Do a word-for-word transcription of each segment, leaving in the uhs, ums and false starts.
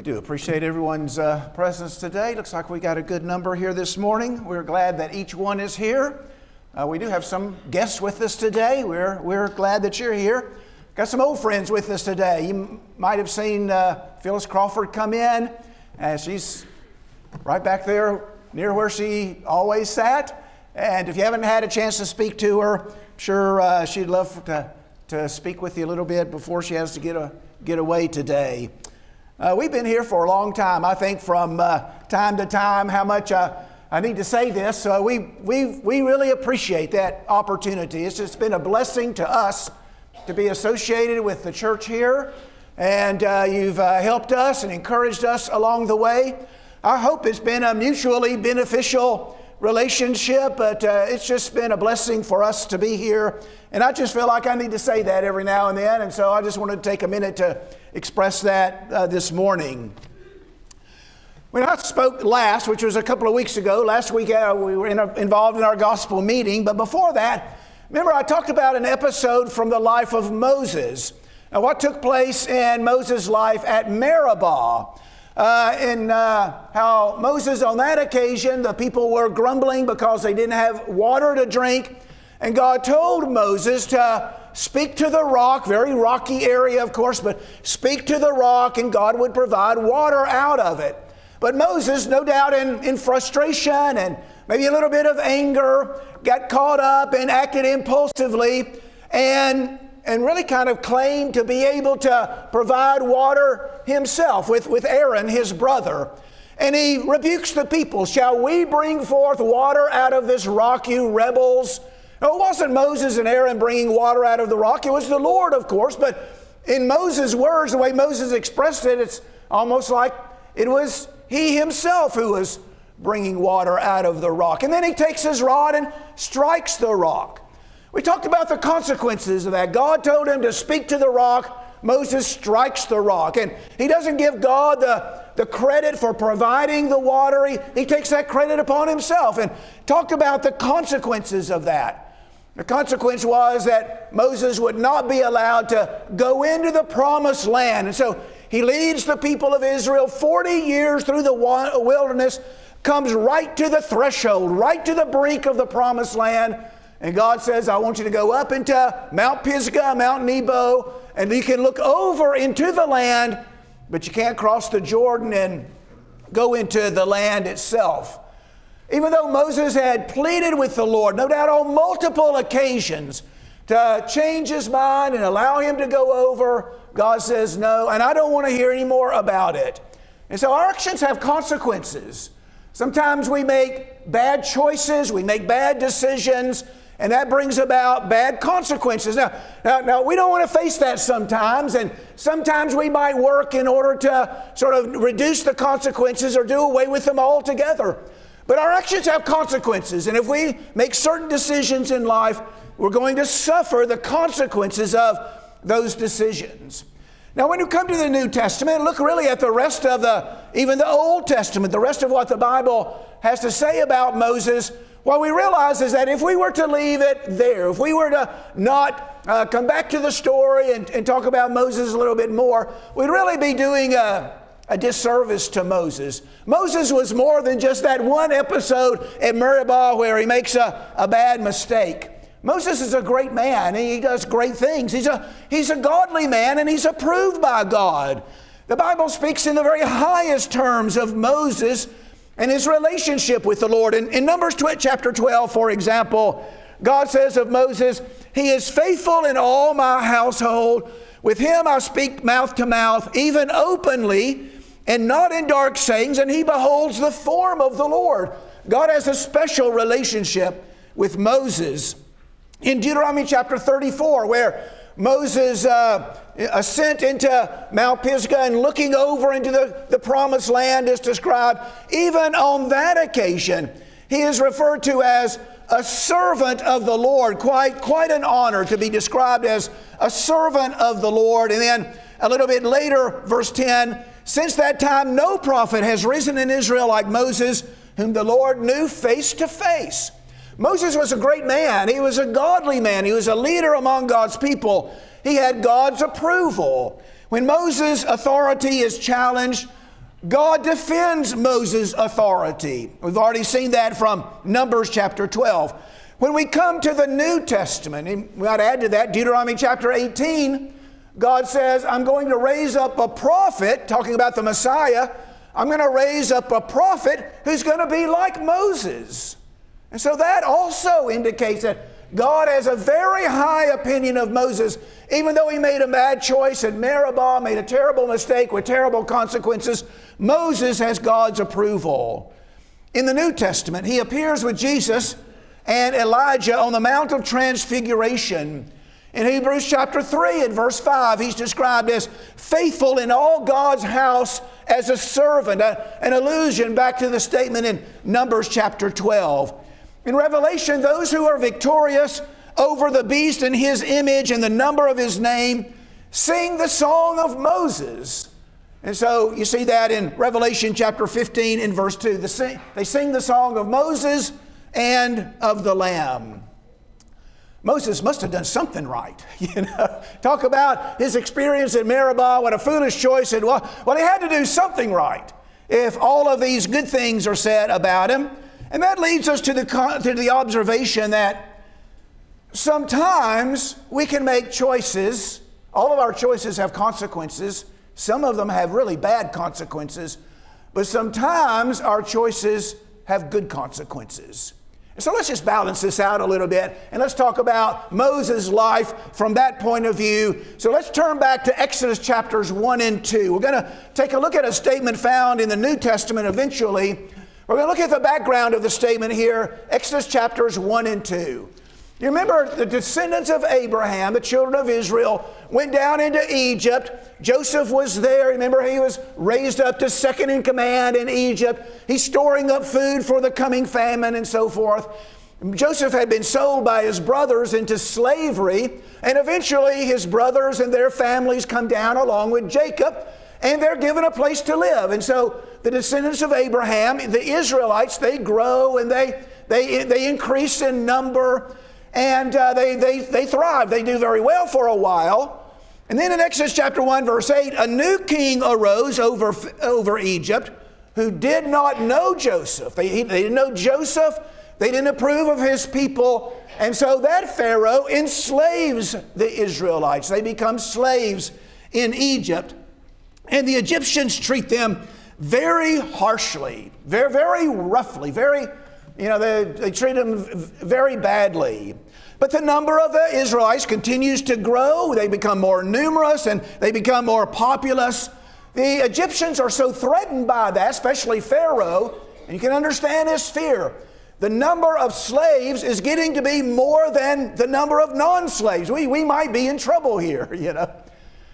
We do appreciate everyone's uh, presence today. Looks like we got a good number here this morning. We're glad that each one is here. Uh, we do have some guests with us today. We're we're glad that you're here. Got some old friends with us today. You m- might have seen uh, Phyllis Crawford come in. Uh, she's right back there near where she always sat. And if you haven't had a chance to speak to her, I'm sure uh, she'd love to to speak with you a little bit before she has to get a get away today. Uh, we've been here for a long time. I think from uh, time to time how much uh, I need to say this. So we we we really appreciate that opportunity. It's just been a blessing to us to be associated with the church here. And uh, you've uh, helped us and encouraged us along the way. I hope it's been a mutually beneficial relationship, but uh, it's just been a blessing for us to be here. And I just feel like I need to say that every now and then. And so I just wanted to take a minute to express that uh, this morning. When I spoke last, which was a couple of weeks ago, last week uh, we were in a, involved in our gospel meeting. But before that, remember I talked about an episode from the life of Moses. Now, what took place in Moses' life at Meribah. Uh, and uh, how Moses, on that occasion, the people were grumbling because they didn't have water to drink. And God told Moses to speak to the rock, very rocky area, of course, but speak to the rock and God would provide water out of it. But Moses, no doubt in, in frustration and maybe a little bit of anger, got caught up and acted impulsively and and really kind of claimed to be able to provide water himself with, with Aaron, his brother. And he rebukes the people, "Shall we bring forth water out of this rock, you rebels?" No, it wasn't Moses and Aaron bringing water out of the rock. It was the Lord, of course. But in Moses' words, the way Moses expressed it, it's almost like it was he himself who was bringing water out of the rock. And then he takes his rod and strikes the rock. We talked about the consequences of that. God told him to speak to the rock. Moses strikes the rock. And he doesn't give God the, the credit for providing the water. He, he takes that credit upon himself and talked about the consequences of that. The consequence was that Moses would not be allowed to go into the promised land. And so he leads the people of Israel forty years through the wilderness, comes right to the threshold, right to the brink of the promised land. And God says, "I want you to go up into Mount Pisgah, Mount Nebo, and you can look over into the land, but you can't cross the Jordan and go into the land itself." Even though Moses had pleaded with the Lord, no doubt on multiple occasions, to change his mind and allow him to go over, God says no, and I don't want to hear any more about it. And so our actions have consequences. Sometimes we make bad choices, we make bad decisions, and that brings about bad consequences. Now, now, now, we don't want to face that sometimes, and sometimes we might work in order to sort of reduce the consequences or do away with them altogether. But our actions have consequences, and if we make certain decisions in life, we're going to suffer the consequences of those decisions. Now, when you come to the New Testament, look really at the rest of the, even the Old Testament, the rest of what the Bible has to say about Moses. What we realize is that if we were to leave it there, if we were to not uh, come back to the story and, and talk about Moses a little bit more, we'd really be doing a, a disservice to Moses. Moses was more than just that one episode at Meribah where he makes a, a bad mistake. Moses is a great man. He does great things. He's a, he's a godly man, and he's approved by God. The Bible speaks in the very highest terms of Moses and his relationship with the Lord. In, in Numbers chapter twelve, for example, God says of Moses, "He is faithful in all my household. With him I speak mouth to mouth, even openly, and not in dark sayings, and he beholds the form of the Lord." God has a special relationship with Moses. In Deuteronomy chapter thirty-four, where Moses uh, ascent into Mount Pisgah and looking over into the, the promised land is described, even on that occasion, he is referred to as a servant of the Lord. Quite, quite an honor to be described as a servant of the Lord. And then a little bit later, verse ten, "Since that time no prophet has risen in Israel like Moses, whom the Lord knew face to face." Moses was a great man. He was a godly man. He was a leader among God's people. He had God's approval. When Moses' authority is challenged, God defends Moses' authority. We've already seen that from Numbers chapter twelve. When we come to the New Testament, and we ought to add to that Deuteronomy chapter eighteen, God says, I'm going to raise up a prophet, talking about the Messiah, I'm going to raise up a prophet who's going to be like Moses. And so that also indicates that God has a very high opinion of Moses, even though he made a bad choice and Meribah made a terrible mistake with terrible consequences. Moses has God's approval. In the New Testament, he appears with Jesus and Elijah on the Mount of Transfiguration. In Hebrews chapter three and verse five, he's described as faithful in all God's house as a servant, a, an allusion back to the statement in Numbers chapter twelve. In Revelation, those who are victorious over the beast and his image and the number of his name sing the song of Moses. And so you see that in Revelation chapter fifteen and verse two. They sing, they sing the song of Moses and of the Lamb. Moses must have done something right, you know. Talk about his experience at Meribah, what a foolish choice it was. Well, he had to do something right if all of these good things are said about him. And that leads us to the, to the observation that sometimes we can make choices. All of our choices have consequences. Some of them have really bad consequences, but sometimes our choices have good consequences. So let's just balance this out a little bit, and let's talk about Moses' life from that point of view. So let's turn back to Exodus chapters one and two. We're going to take a look at a statement found in the New Testament eventually. We're going to look at the background of the statement here, Exodus chapters one and two. You remember the descendants of Abraham, the children of Israel, went down into Egypt. Joseph was there. Remember, he was raised up to second in command in Egypt. He's storing up food for the coming famine and so forth. Joseph had been sold by his brothers into slavery, and eventually his brothers and their families come down along with Jacob, and they're given a place to live. And so the descendants of Abraham, the Israelites, they grow and they, they, they increase in number, and uh, they, they, they thrive. They do very well for a while. And then in Exodus chapter one, verse eight, a new king arose over, over Egypt who did not know Joseph. They, they didn't know Joseph. They didn't approve of his people. And so that Pharaoh enslaves the Israelites. They become slaves in Egypt. And the Egyptians treat them very harshly, very, very roughly, very, you know, they, they treat them very badly. But the number of the Israelites continues to grow. They become more numerous and they become more populous. The Egyptians are so threatened by that, especially Pharaoh, and you can understand his fear. The number of slaves is getting to be more than the number of non-slaves. We, we might be in trouble here, you know.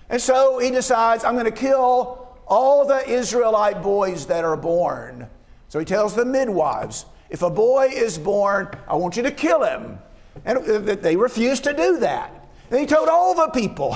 And so he decides, I'm going to kill all the Israelite boys that are born. So he tells the midwives, if a boy is born, I want you to kill him. And they refused to do that. And he told all the people,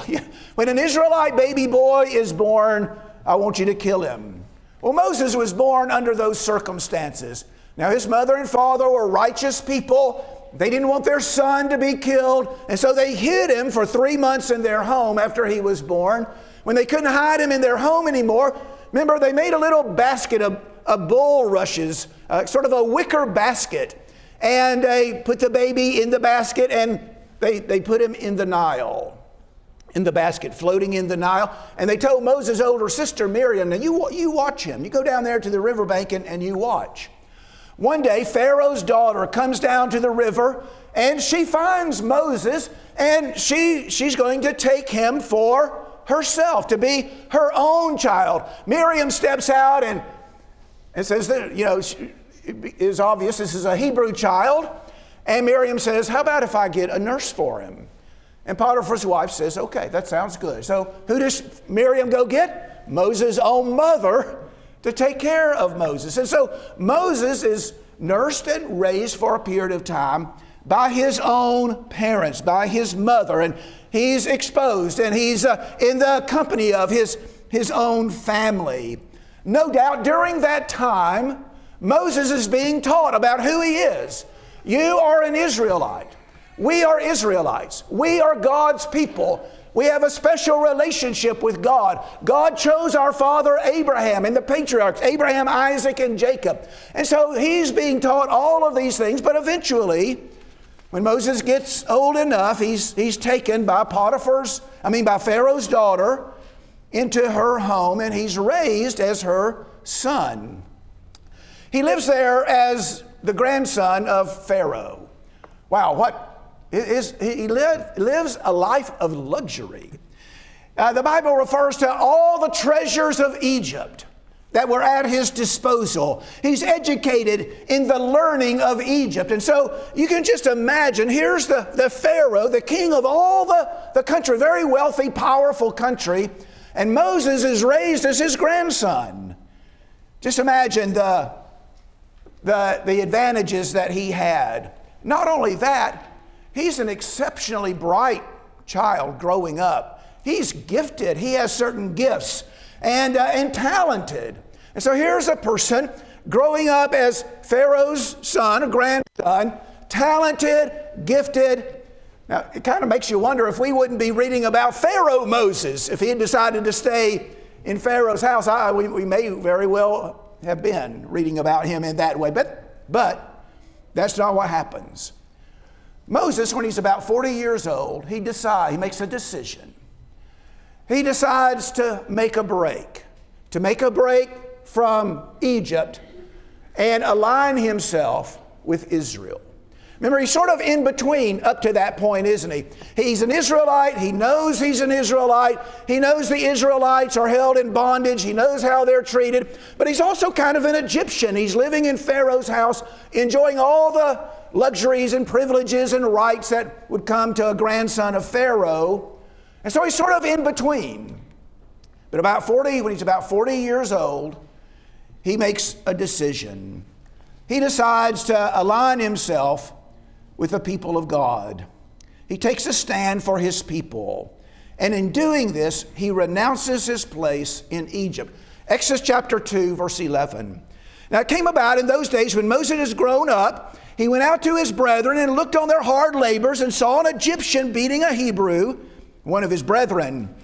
when an Israelite baby boy is born, I want you to kill him. Well, Moses was born under those circumstances. Now, his mother and father were righteous people. They didn't want their son to be killed. And so they hid him for three months in their home after he was born. When they couldn't hide him in their home anymore, remember, they made a little basket of, of bulrushes, uh, sort of a wicker basket. And they put the baby in the basket, and they, they put him in the Nile, in the basket, floating in the Nile. And they told Moses' older sister, Miriam, now you, you watch him. You go down there to the riverbank and, and you watch. One day, Pharaoh's daughter comes down to the river, and she finds Moses, and she, she's going to take him for herself, to be her own child. Miriam steps out and, and says, that, you know, she, it is obvious this is a Hebrew child. And Miriam says, how about if I get a nurse for him? And Potiphar's wife says, okay, that sounds good. So who does Miriam go get? Moses' own mother to take care of Moses. And so Moses is nursed and raised for a period of time by his own parents, by his mother. And he's exposed and he's uh, in the company of his, his own family. No doubt during that time, Moses is being taught about who he is. You are an Israelite. We are Israelites. We are God's people. We have a special relationship with God. God chose our father Abraham and the patriarchs, Abraham, Isaac, and Jacob. And so he's being taught all of these things, but eventually, when Moses gets old enough, he's, he's taken by Potiphar's, I mean by Pharaoh's daughter into her home, and he's raised as her son. He lives there as the grandson of Pharaoh. Wow, what? Is, he lived, lives a life of luxury. Uh, the Bible refers to all the treasures of Egypt that were at his disposal. He's educated in the learning of Egypt. And so you can just imagine, here's the, the Pharaoh, the king of all the, the country, very wealthy, powerful country, and Moses is raised as his grandson. Just imagine the, the, the advantages that he had. Not only that, he's an exceptionally bright child growing up. He's gifted. He has certain gifts and, uh, and talented. And so here's a person growing up as Pharaoh's son, a grandson, talented, gifted. Now, it kind of makes you wonder if we wouldn't be reading about Pharaoh Moses if he had decided to stay in Pharaoh's house. I, we, we may very well have been reading about him in that way, but, but that's not what happens. Moses, when he's about forty years old, he decides, he makes a decision. He decides to make a break, to make a break from Egypt and align himself with Israel. Remember, he's sort of in between up to that point, isn't he? He's an Israelite. He knows he's an Israelite. He knows the Israelites are held in bondage. He knows how they're treated. But he's also kind of an Egyptian. He's living in Pharaoh's house, enjoying all the luxuries and privileges and rights that would come to a grandson of Pharaoh. And so he's sort of in between. But about forty, when he's about forty years old, he makes a decision. He decides to align himself with the people of God. He takes a stand for his people. And in doing this, he renounces his place in Egypt. Exodus chapter two, verse eleven. Now it came about in those days when Moses was grown up, he went out to his brethren and looked on their hard labors and saw an Egyptian beating a Hebrew, one of his brethren.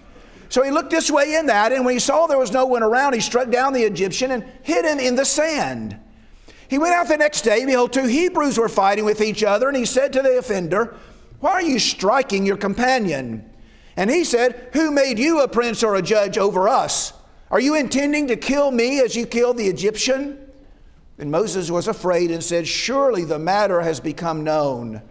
So he looked this way and that, and when he saw there was no one around, he struck down the Egyptian and hid him in the sand. He went out the next day, and behold, two Hebrews were fighting with each other, and he said to the offender, "Why are you striking your companion?" And he said, "Who made you a prince or a judge over us? Are you intending to kill me as you killed the Egyptian?" Then Moses was afraid and said, "Surely the matter has become known."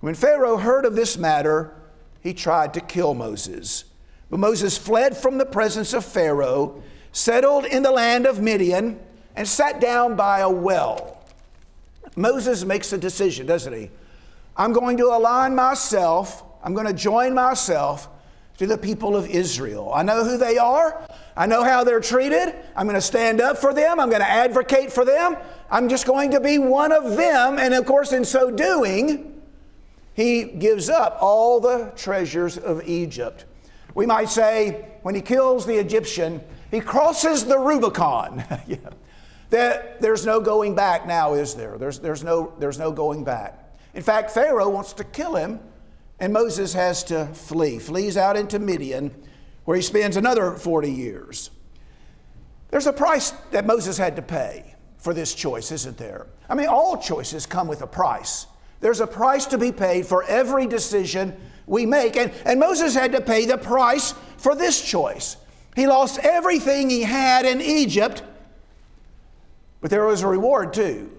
When Pharaoh heard of this matter, he tried to kill Moses. But Moses fled from the presence of Pharaoh, settled in the land of Midian, and sat down by a well. Moses makes a decision, doesn't he? I'm going to align myself, I'm going to join myself to the people of Israel. I know who they are. I know how they're treated. I'm going to stand up for them. I'm going to advocate for them. I'm just going to be one of them. And of course, in so doing, he gives up all the treasures of Egypt. We might say, when he kills the Egyptian, he crosses the Rubicon. Yeah. That there's no going back now, is there? There's, there's, no, there's no going back. In fact, Pharaoh wants to kill him, and Moses has to flee. Flees out into Midian, where he spends another forty years. There's a price that Moses had to pay for this choice, isn't there? I mean, all choices come with a price. There's a price to be paid for every decision we make, and, and Moses had to pay the price for this choice. He lost everything he had in Egypt, but there was a reward too.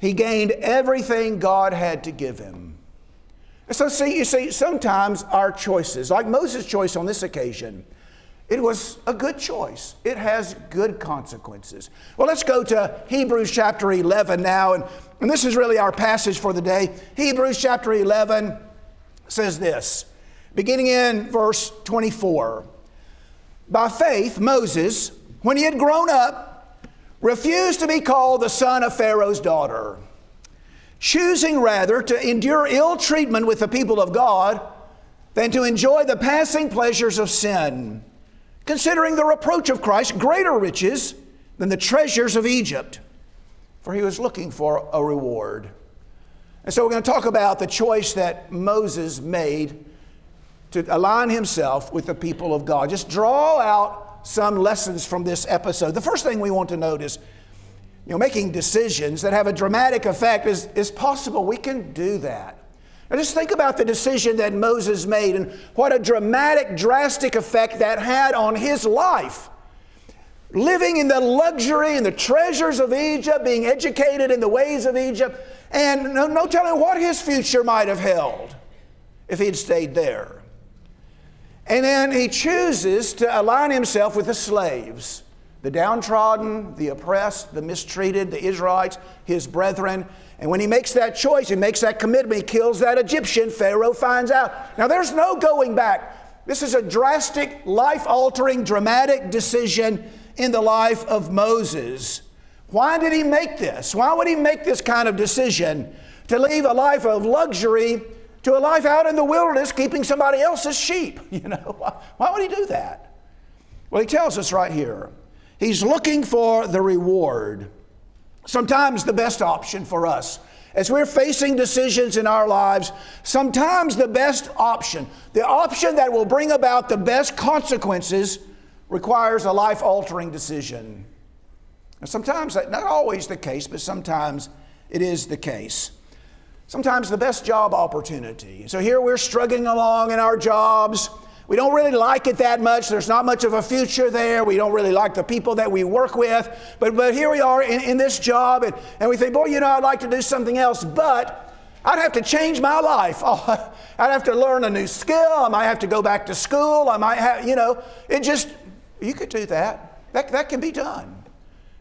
He gained everything God had to give him. And so see, you see, sometimes our choices, like Moses' choice on this occasion, it was a good choice. It has good consequences. Well, let's go to Hebrews chapter eleven now, and, and this is really our passage for the day. Hebrews chapter eleven says this, beginning in verse twenty-four. By faith, Moses, when he had grown up, refused to be called the son of Pharaoh's daughter, choosing rather to endure ill treatment with the people of God than to enjoy the passing pleasures of sin, considering the reproach of Christ greater riches than the treasures of Egypt, for he was looking for a reward. And so we're going to talk about the choice that Moses made to align himself with the people of God. Just draw out some lessons from this episode. The first thing we want to notice, you know, making decisions that have a dramatic effect is, is possible. We can do that. Now just think about the decision that Moses made and what a dramatic, drastic effect that had on his life. Living in the luxury and the treasures of Egypt, being educated in the ways of Egypt, and no, no telling what his future might have held if he'd stayed there. And then he chooses to align himself with the slaves, the downtrodden, the oppressed, the mistreated, the Israelites, his brethren. And when he makes that choice, he makes that commitment, he kills that Egyptian, Pharaoh finds out. Now there's no going back. This is a drastic, life-altering, dramatic decision in the life of Moses. Why did he make this? Why would he make this kind of decision to leave a life of luxury to a life out in the wilderness keeping somebody else's sheep? You know, why, why would he do that? Well, he tells us right here. He's looking for the reward. Sometimes the best option for us, as we're facing decisions in our lives, sometimes the best option, the option that will bring about the best consequences, requires a life-altering decision. And sometimes, that, not always the case, but sometimes it is the case. Sometimes the best job opportunity. So here we're struggling along in our jobs. We don't really like it that much. There's not much of a future there. We don't really like the people that we work with. But, but here we are in, in this job, and, and we think, boy, you know, I'd like to do something else, but I'd have to change my life. Oh, I'd have to learn a new skill. I might have to go back to school. I might have, you know, it just... You could do that. That, that can be done.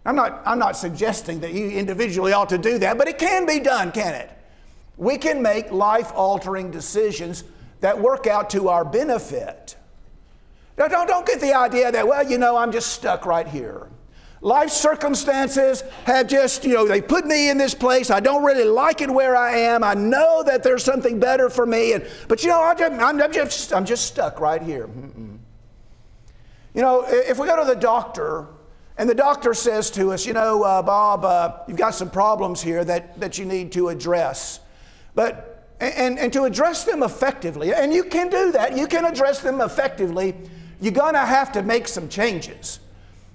I'm not, I'm not suggesting that you individually ought to do that, but it can be done, can it? We can make life-altering decisions that work out to our benefit. Now, don't, don't get the idea that, well, you know, I'm just stuck right here. Life circumstances have just, you know, they put me in this place. I don't really like it where I am. I know that there's something better for me, and, but, you know, I just, I'm, I'm, just, I'm just stuck right here. Mm-mm. You know, if we go to the doctor and the doctor says to us, you know, uh, Bob, uh, you've got some problems here that, that you need to address. But and, and to address them effectively, and you can do that, you can address them effectively, you're going to have to make some changes.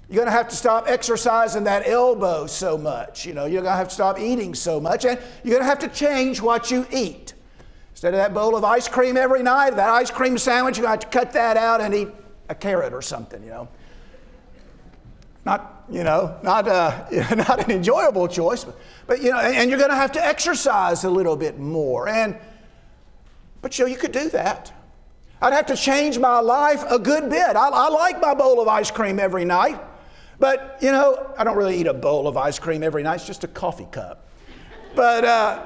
You're going to have to stop exercising that elbow so much. You know, you're going to have to stop eating so much, and you're going to have to change what you eat. Instead of that bowl of ice cream every night, that ice cream sandwich, you're going to have to cut that out and eat a carrot or something, you know. Not, you know, not uh, not an enjoyable choice, but, but you know, and, and you're going to have to exercise a little bit more. And but you know, you could do that. I'd have to change my life a good bit. I, I like my bowl of ice cream every night, but you know, I don't really eat a bowl of ice cream every night. It's just a coffee cup. But uh,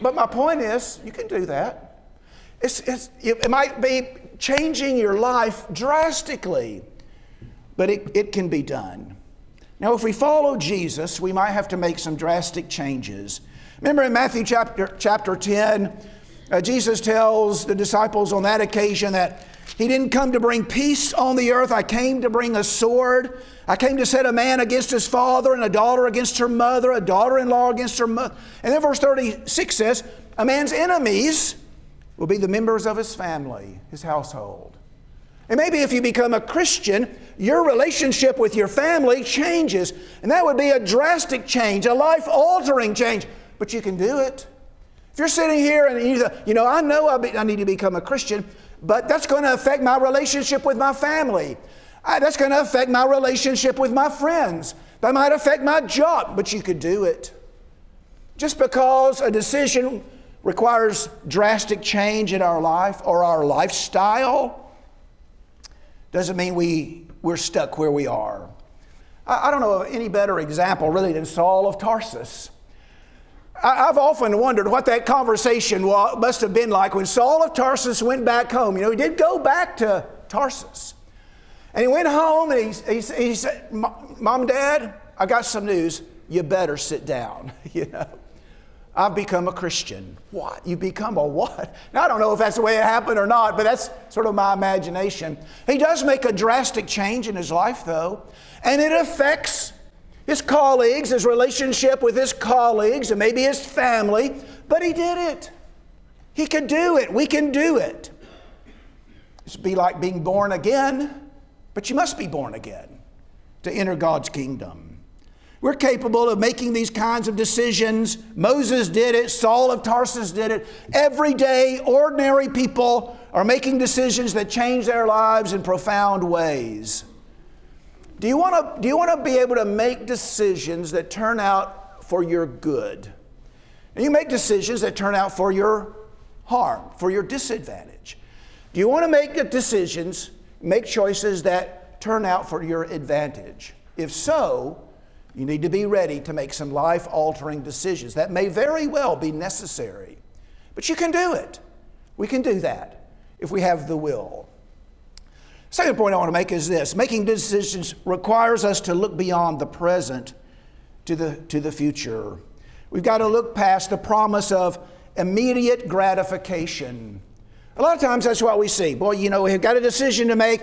but my point is, you can do that. It's, it's, it might be changing your life drastically, but it, it can be done. Now, if we follow Jesus, we might have to make some drastic changes. Remember in Matthew chapter, chapter ten, uh, Jesus tells the disciples on that occasion that he didn't come to bring peace on the earth. I came to bring a sword. I came to set a man against his father and a daughter against her mother, a daughter-in-law against her mother. And then verse thirty-six says, a man's enemies will be the members of his family, his household. And maybe if you become a Christian, your relationship with your family changes. And that would be a drastic change, a life-altering change. But you can do it. If you're sitting here and you, you know, I know I, be, I need to become a Christian, but that's going to affect my relationship with my family. I, that's going to affect my relationship with my friends. That might affect my job, but you could do it. Just because a decision requires drastic change in our life or our lifestyle, doesn't mean we, we're stuck where we are. I, I don't know of any better example, really, than Saul of Tarsus. I, I've often wondered what that conversation wa- must have been like when Saul of Tarsus went back home. You know, he did go back to Tarsus. And he went home and he, he, he said, Mom, Dad, I got some news. You better sit down, you know. I've become a Christian. What? You become a what? Now, I don't know if that's the way it happened or not, but that's sort of my imagination. He does make a drastic change in his life, though, and it affects his colleagues, his relationship with his colleagues, and maybe his family. But he did it. He could do it. We can do it. It's be like being born again, but you must be born again to enter God's kingdom. We're capable of making these kinds of decisions. Moses did it. Saul of Tarsus did it. Every day, ordinary people are making decisions that change their lives in profound ways. Do you want to, do you want to be able to make decisions that turn out for your good? And you make decisions that turn out for your harm, for your disadvantage. Do you want to make decisions, make choices that turn out for your advantage? If so, you need to be ready to make some life-altering decisions that may very well be necessary. But you can do it. We can do that if we have the will. Second point I want to make is this. Making decisions requires us to look beyond the present to the, to the future. We've got to look past the promise of immediate gratification. A lot of times that's what we see. Boy, you know, we've got a decision to make.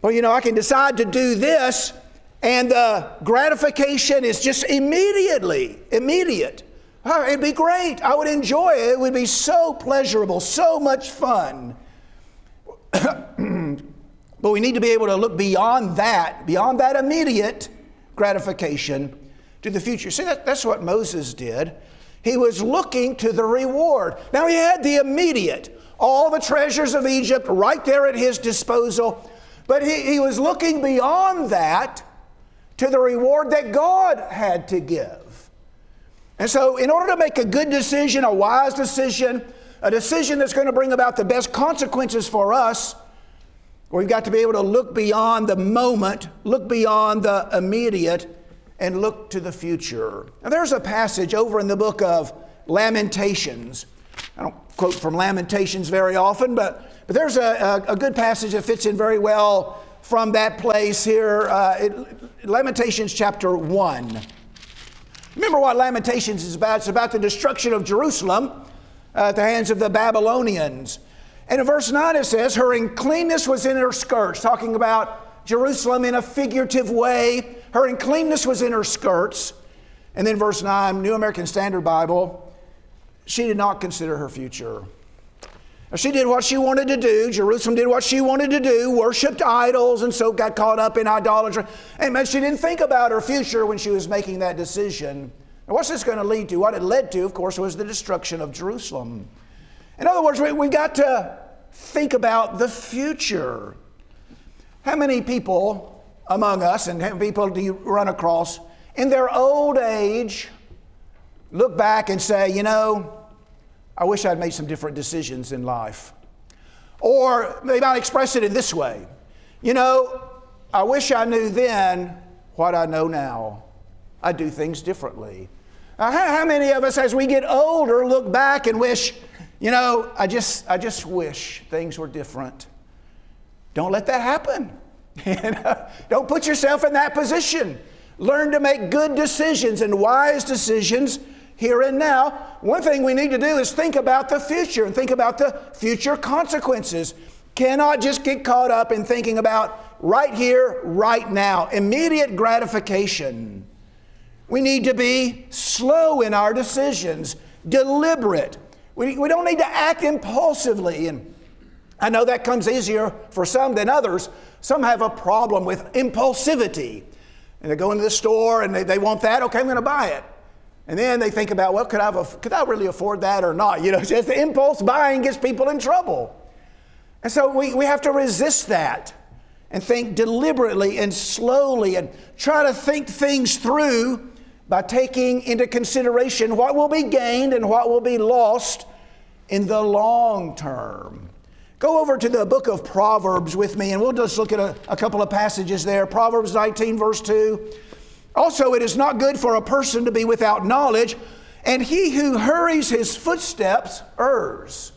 Well, you know, I can decide to do this. And the gratification is just immediately, immediate. Oh, it'd be great. I would enjoy it. It would be so pleasurable, so much fun. But we need to be able to look beyond that, beyond that immediate gratification to the future. See, that, that's what Moses did. He was looking to the reward. Now, he had the immediate, all the treasures of Egypt right there at his disposal. But he, he was looking beyond that to the reward that God had to give. And so in order to make a good decision, a wise decision, a decision that's going to bring about the best consequences for us, we've got to be able to look beyond the moment, look beyond the immediate, and look to the future. Now there's a passage over in the book of Lamentations. I don't quote from Lamentations very often, but, but there's a, a, a good passage that fits in very well from that place here, uh, it, Lamentations chapter one. Remember what Lamentations is about. It's about the destruction of Jerusalem uh, at the hands of the Babylonians. And in verse nine it says, her uncleanness was in her skirts, talking about Jerusalem in a figurative way. Her uncleanness was in her skirts. And then verse nine, New American Standard Bible, she did not consider her future. She did what she wanted to do. Jerusalem did what she wanted to do, worshipped idols, and so got caught up in idolatry. And she didn't think about her future when she was making that decision. And what's this going to lead to? What it led to, of course, was the destruction of Jerusalem. In other words, we, we've got to think about the future. How many people among us, and how many people do you run across, in their old age, look back and say, you know, I wish I'd made some different decisions in life. Or they might express it in this way. You know, I wish I knew then what I know now. I do things differently. Now, how, how many of us, as we get older, look back and wish, you know, I just, I just wish things were different. Don't let that happen. You know? Don't put yourself in that position. Learn to make good decisions and wise decisions here and now. One thing we need to do is think about the future and think about the future consequences. Cannot just get caught up in thinking about right here, right now, immediate gratification. We need to be slow in our decisions, deliberate. We, we don't need to act impulsively. And I know that comes easier for some than others. Some have a problem with impulsivity. And they go into the store and they, they want that. Okay, I'm going to buy it. And then they think about, well, could I, have a, could I really afford that or not? You know, just the impulse buying gets people in trouble. And so we, we have to resist that and think deliberately and slowly and try to think things through by taking into consideration what will be gained and what will be lost in the long term. Go over to the book of Proverbs with me, and we'll just look at a, a couple of passages there. Proverbs nineteen, verse two. Also, it is not good for a person to be without knowledge, and he who hurries his footsteps errs.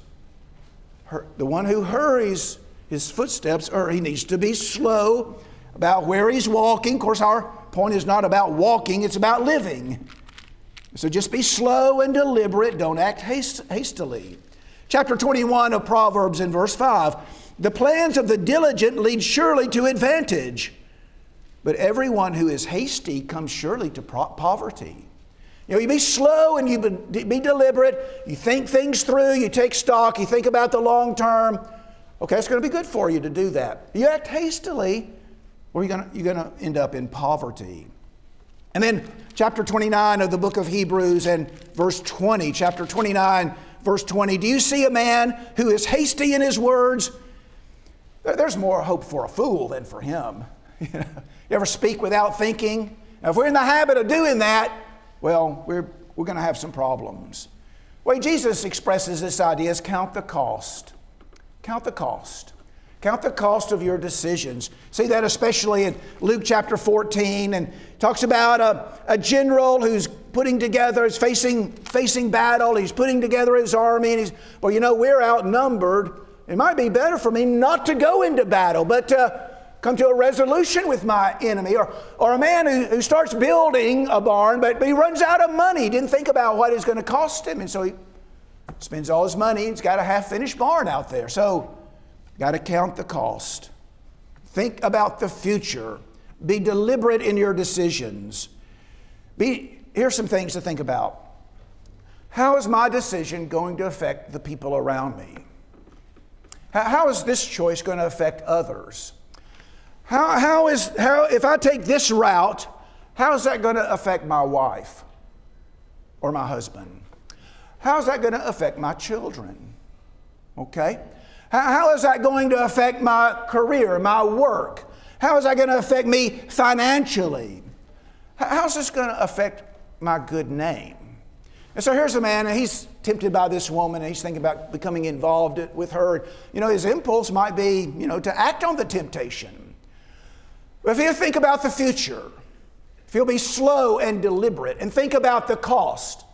The one who hurries his footsteps errs. He needs to be slow about where he's walking. Of course, our point is not about walking, it's about living. So just be slow and deliberate. Don't act hast- hastily. Chapter twenty-one of Proverbs in verse five. The plans of the diligent lead surely to advantage, but everyone who is hasty comes surely to poverty. You know, you be slow and you be deliberate. You think things through. You take stock. You think about the long term. Okay, it's going to be good for you to do that. You act hastily, or you're going to, you're going to end up in poverty. And then chapter twenty-nine of the book of Hebrews and verse twenty, chapter twenty-nine, verse twenty. Do you see a man who is hasty in his words? There's more hope for a fool than for him. You know, you ever speak without thinking? Now, if we're in the habit of doing that, well, we're, we're going to have some problems. The way Jesus expresses this idea is count the cost. Count the cost. Count the cost of your decisions. See that especially in Luke chapter fourteen, and talks about a, a general who's putting together, is facing facing battle. He's putting together his army, and he's, well, you know, we're outnumbered. It might be better for me not to go into battle, but to come to a resolution with my enemy. Or, or a man who, who starts building a barn, but he runs out of money. He didn't think about what it's going to cost him, and so he spends all his money. He's got a half-finished barn out there. So, got to count the cost. Think about the future. Be deliberate in your decisions. Be, here's some things to think about. How is my decision going to affect the people around me? How, how is this choice going to affect others? How, how is, how, if I take this route, how is that going to affect my wife or my husband? How is that going to affect my children? Okay? How is that going to affect my career, my work? How is that going to affect me financially? How is this going to affect my good name? And so here's a man, and he's tempted by this woman, and he's thinking about becoming involved with her. You know, his impulse might be, you know, to act on the temptation. But if he'll think about the future, if he'll be slow and deliberate and think about the cost,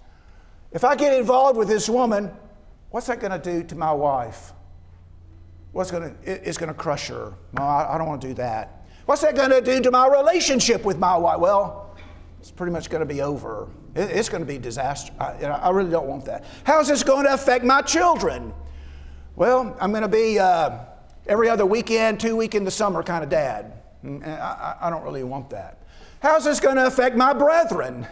if I get involved with this woman, what's that going to do to my wife? What's going to, it's going to crush her. No, I, I don't want to do that. What's that going to do to my relationship with my wife? Well, it's pretty much going to be over. It, it's going to be disaster. I, I really don't want that. How is this going to affect my children? Well, I'm going to be uh, every other weekend, two week in the summer kind of dad. And I, I don't really want that. How is this going to affect my brethren?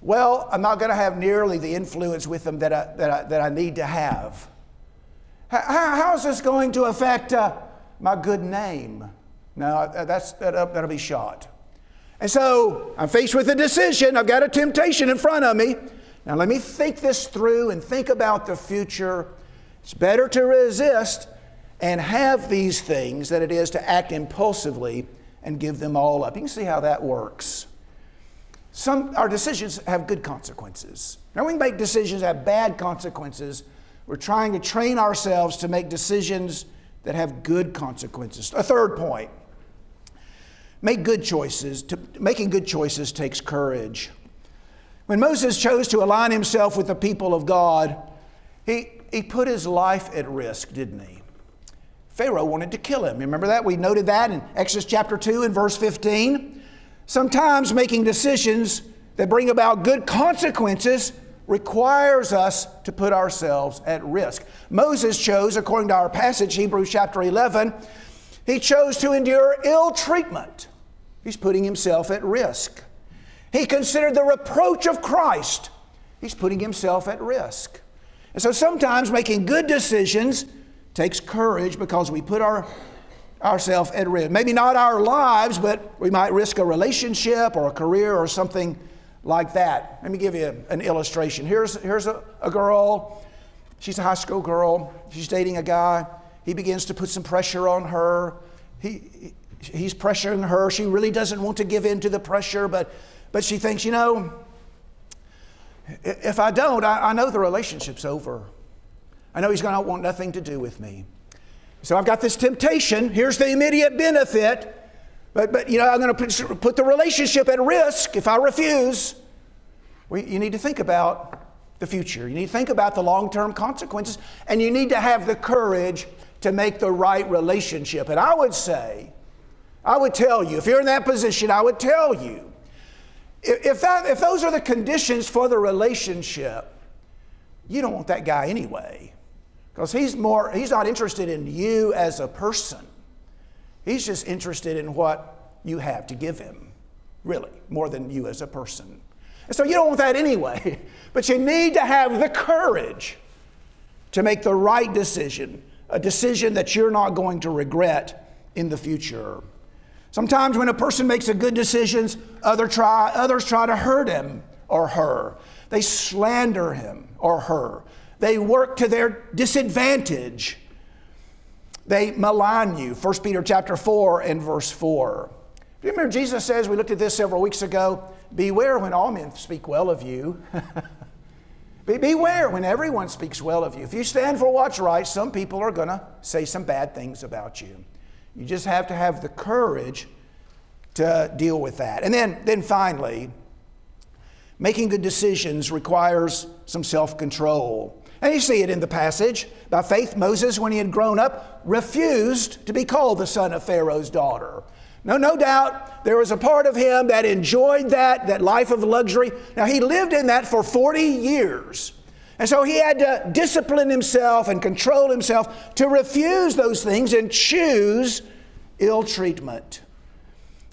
Well, I'm not going to have nearly the influence with them that I, that I, that I need to have. How, how is this going to affect uh, my good name? No, that's, that, uh, that'll be shot. And so I'm faced with a decision. I've got a temptation in front of me. Now let me think this through and think about the future. It's better to resist and have these things than it is to act impulsively and give them all up. You can see how that works. Some, our decisions have good consequences. Now we can make decisions that have bad consequences. We're trying to train ourselves to make decisions that have good consequences. A third point, make good choices. To, making good choices takes courage. When Moses chose to align himself with the people of God, he, he put his life at risk, didn't he? Pharaoh wanted to kill him. You remember that? We noted that in Exodus chapter two and verse fifteen. Sometimes making decisions that bring about good consequences requires us to put ourselves at risk. Moses chose, according to our passage, Hebrews chapter eleven, he chose to endure ill treatment. He's putting himself at risk. He considered the reproach of Christ. He's putting himself at risk. And so sometimes making good decisions takes courage because we put our ourselves at risk. Maybe not our lives, but we might risk a relationship or a career or something like that. Let me give you an illustration. Here's, here's a, a girl. She's a high school girl. She's dating a guy. He begins to put some pressure on her. He, he's pressuring her. She really doesn't want to give in to the pressure, but, but she thinks, you know, if I don't, I, I know the relationship's over. I know he's going to want nothing to do with me. So I've got this temptation. Here's the immediate benefit. But, but you know, I'm going to put, put the relationship at risk if I refuse. Well, you need to think about the future. You need to think about the long-term consequences. And you need to have the courage to make the right relationship. And I would say, I would tell you, if you're in that position, I would tell you, if, that, if those are the conditions for the relationship, you don't want that guy anyway. Because he's, more, he's not interested in you as a person. He's just interested in what you have to give him, really, more than you as a person. And so you don't want that anyway. But you need to have the courage to make the right decision, a decision that you're not going to regret in the future. Sometimes when a person makes a good decision, others try, others try to hurt him or her. They slander him or her. They work to their disadvantage. They malign you. First Peter chapter four and verse four. Do you remember Jesus says, we looked at this several weeks ago, beware when all men speak well of you. Be- beware when everyone speaks well of you. If you stand for what's right, some people are going to say some bad things about you. You just have to have the courage to deal with that. And then, then finally, making good decisions requires some self-control. And you see it in the passage. By faith, Moses, when he had grown up, refused to be called the son of Pharaoh's daughter. No, no doubt there was a part of him that enjoyed that, that life of luxury. Now, he lived in that for forty years. And so he had to discipline himself and control himself to refuse those things and choose ill treatment.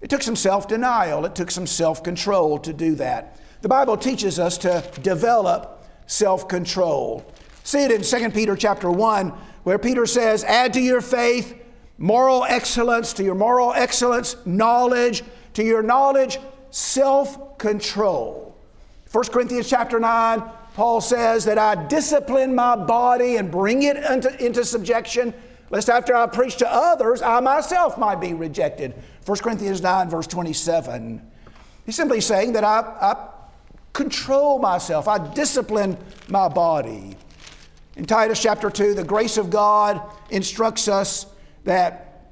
It took some self-denial. It took some self-control to do that. The Bible teaches us to develop self-control. See it in Second Peter chapter one, where Peter says, add to your faith moral excellence, to your moral excellence knowledge, to your knowledge self-control. First Corinthians chapter nine, Paul says that I discipline my body and bring it unto, into subjection, lest after I preach to others, I myself might be rejected. First Corinthians nine verse twenty-seven. He's simply saying that I, I control myself. I discipline my body. In Titus chapter two, the grace of God instructs us that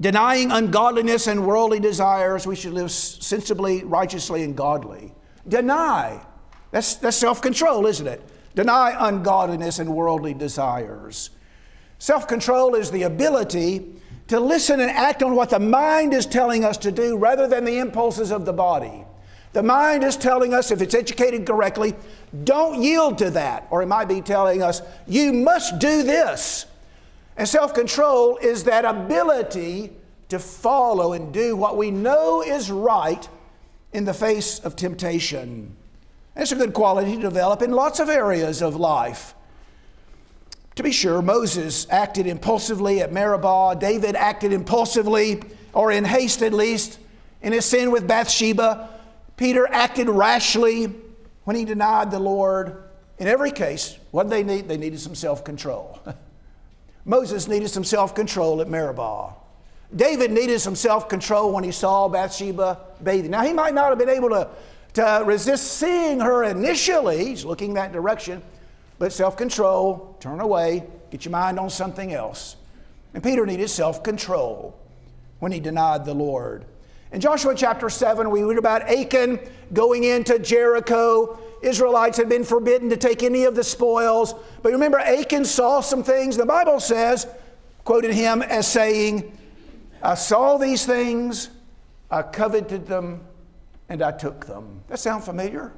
denying ungodliness and worldly desires, we should live sensibly, righteously, and godly. Deny. That's, that's self-control, isn't it? Deny ungodliness and worldly desires. Self-control is the ability to listen and act on what the mind is telling us to do rather than the impulses of the body. The mind is telling us, if it's educated correctly, don't yield to that. Or it might be telling us, you must do this. And self-control is that ability to follow and do what we know is right in the face of temptation. And it's a good quality to develop in lots of areas of life. To be sure, Moses acted impulsively at Meribah. David acted impulsively, or in haste at least, in his sin with Bathsheba. Peter acted rashly when he denied the Lord. In every case, what did they need? They needed some self-control. Moses needed some self-control at Meribah. David needed some self-control when he saw Bathsheba bathing. Now, he might not have been able to, to resist seeing her initially. He's looking that direction. But self-control, turn away, get your mind on something else. And Peter needed self-control when he denied the Lord. In Joshua chapter seven, we read about Achan going into Jericho. Israelites had been forbidden to take any of the spoils. But remember, Achan saw some things. The Bible says, quoted him as saying, I saw these things, I coveted them, and I took them. That sound familiar?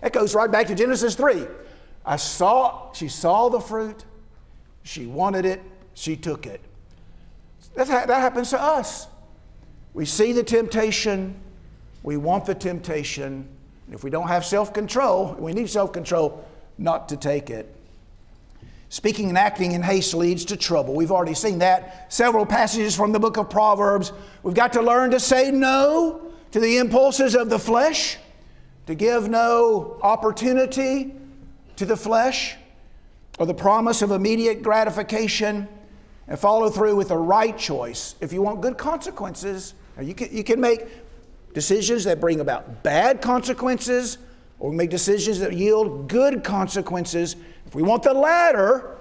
That goes right back to Genesis three. I saw, she saw the fruit, she wanted it, she took it. That's how, that happens to us. We see the temptation, we want the temptation, and if we don't have self-control, we need self-control not to take it. Speaking and acting in haste leads to trouble. We've already seen that. Several passages from the book of Proverbs. We've got to learn to say no to the impulses of the flesh, to give no opportunity to the flesh or the promise of immediate gratification, and follow through with the right choice. If you want good consequences, you can, you can make decisions that bring about bad consequences, or make decisions that yield good consequences. If we want the latter,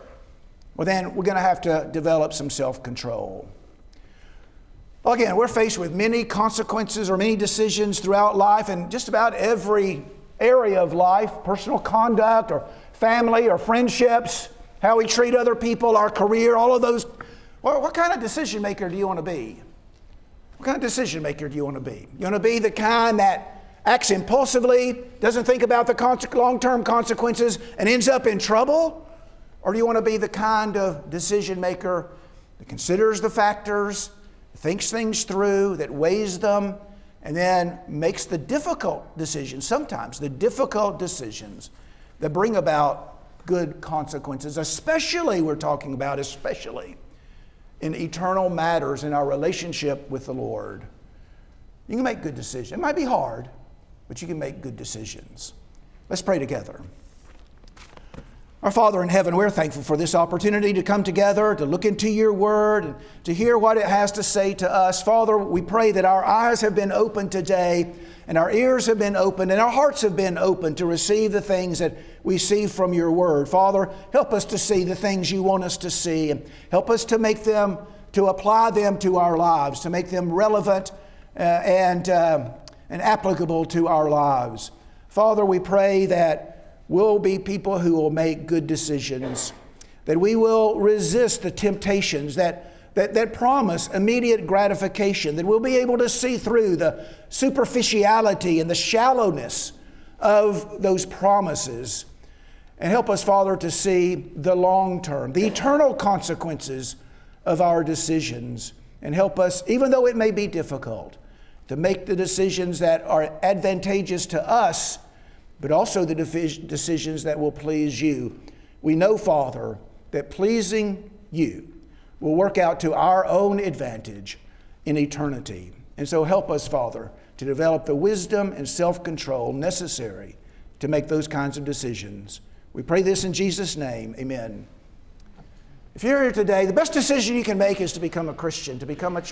well, then we're going to have to develop some self-control. Well, again, we're faced with many consequences or many decisions throughout life, and just about every area of life, personal conduct or family or friendships, how we treat other people, our career, all of those. Well, what kind of decision maker do you want to be? What kind of decision maker do you want to be? You want to be the kind that acts impulsively, doesn't think about the long-term consequences, and ends up in trouble? Or do you want to be the kind of decision maker that considers the factors, thinks things through, that weighs them, and then makes the difficult decisions, sometimes the difficult decisions that bring about good consequences, especially, we're talking about especially in eternal matters in our relationship with the Lord. You can make good decisions. It might be hard, but you can make good decisions. Let's pray together. Our Father in heaven, we're thankful for this opportunity to come together, to look into your word, and to hear what it has to say to us. Father, we pray that our eyes have been opened today, and our ears have been opened, and our hearts have been opened to receive the things that we see from your word. Father, help us to see the things you want us to see, and help us to make them, to apply them to our lives, to make them relevant uh, and, uh, and applicable to our lives. Father, we pray that we'll be people who will make good decisions, that we will resist the temptations that, that, that promise immediate gratification, that we'll be able to see through the superficiality and the shallowness of those promises. And help us, Father, to see the long term, the eternal consequences of our decisions. And help us, even though it may be difficult, to make the decisions that are advantageous to us, but also the decisions that will please you. We know, Father, that pleasing you will work out to our own advantage in eternity. And so help us, Father, to develop the wisdom and self-control necessary to make those kinds of decisions. We pray this in Jesus' name, amen. If you're here today, the best decision you can make is to become a Christian, to become a child.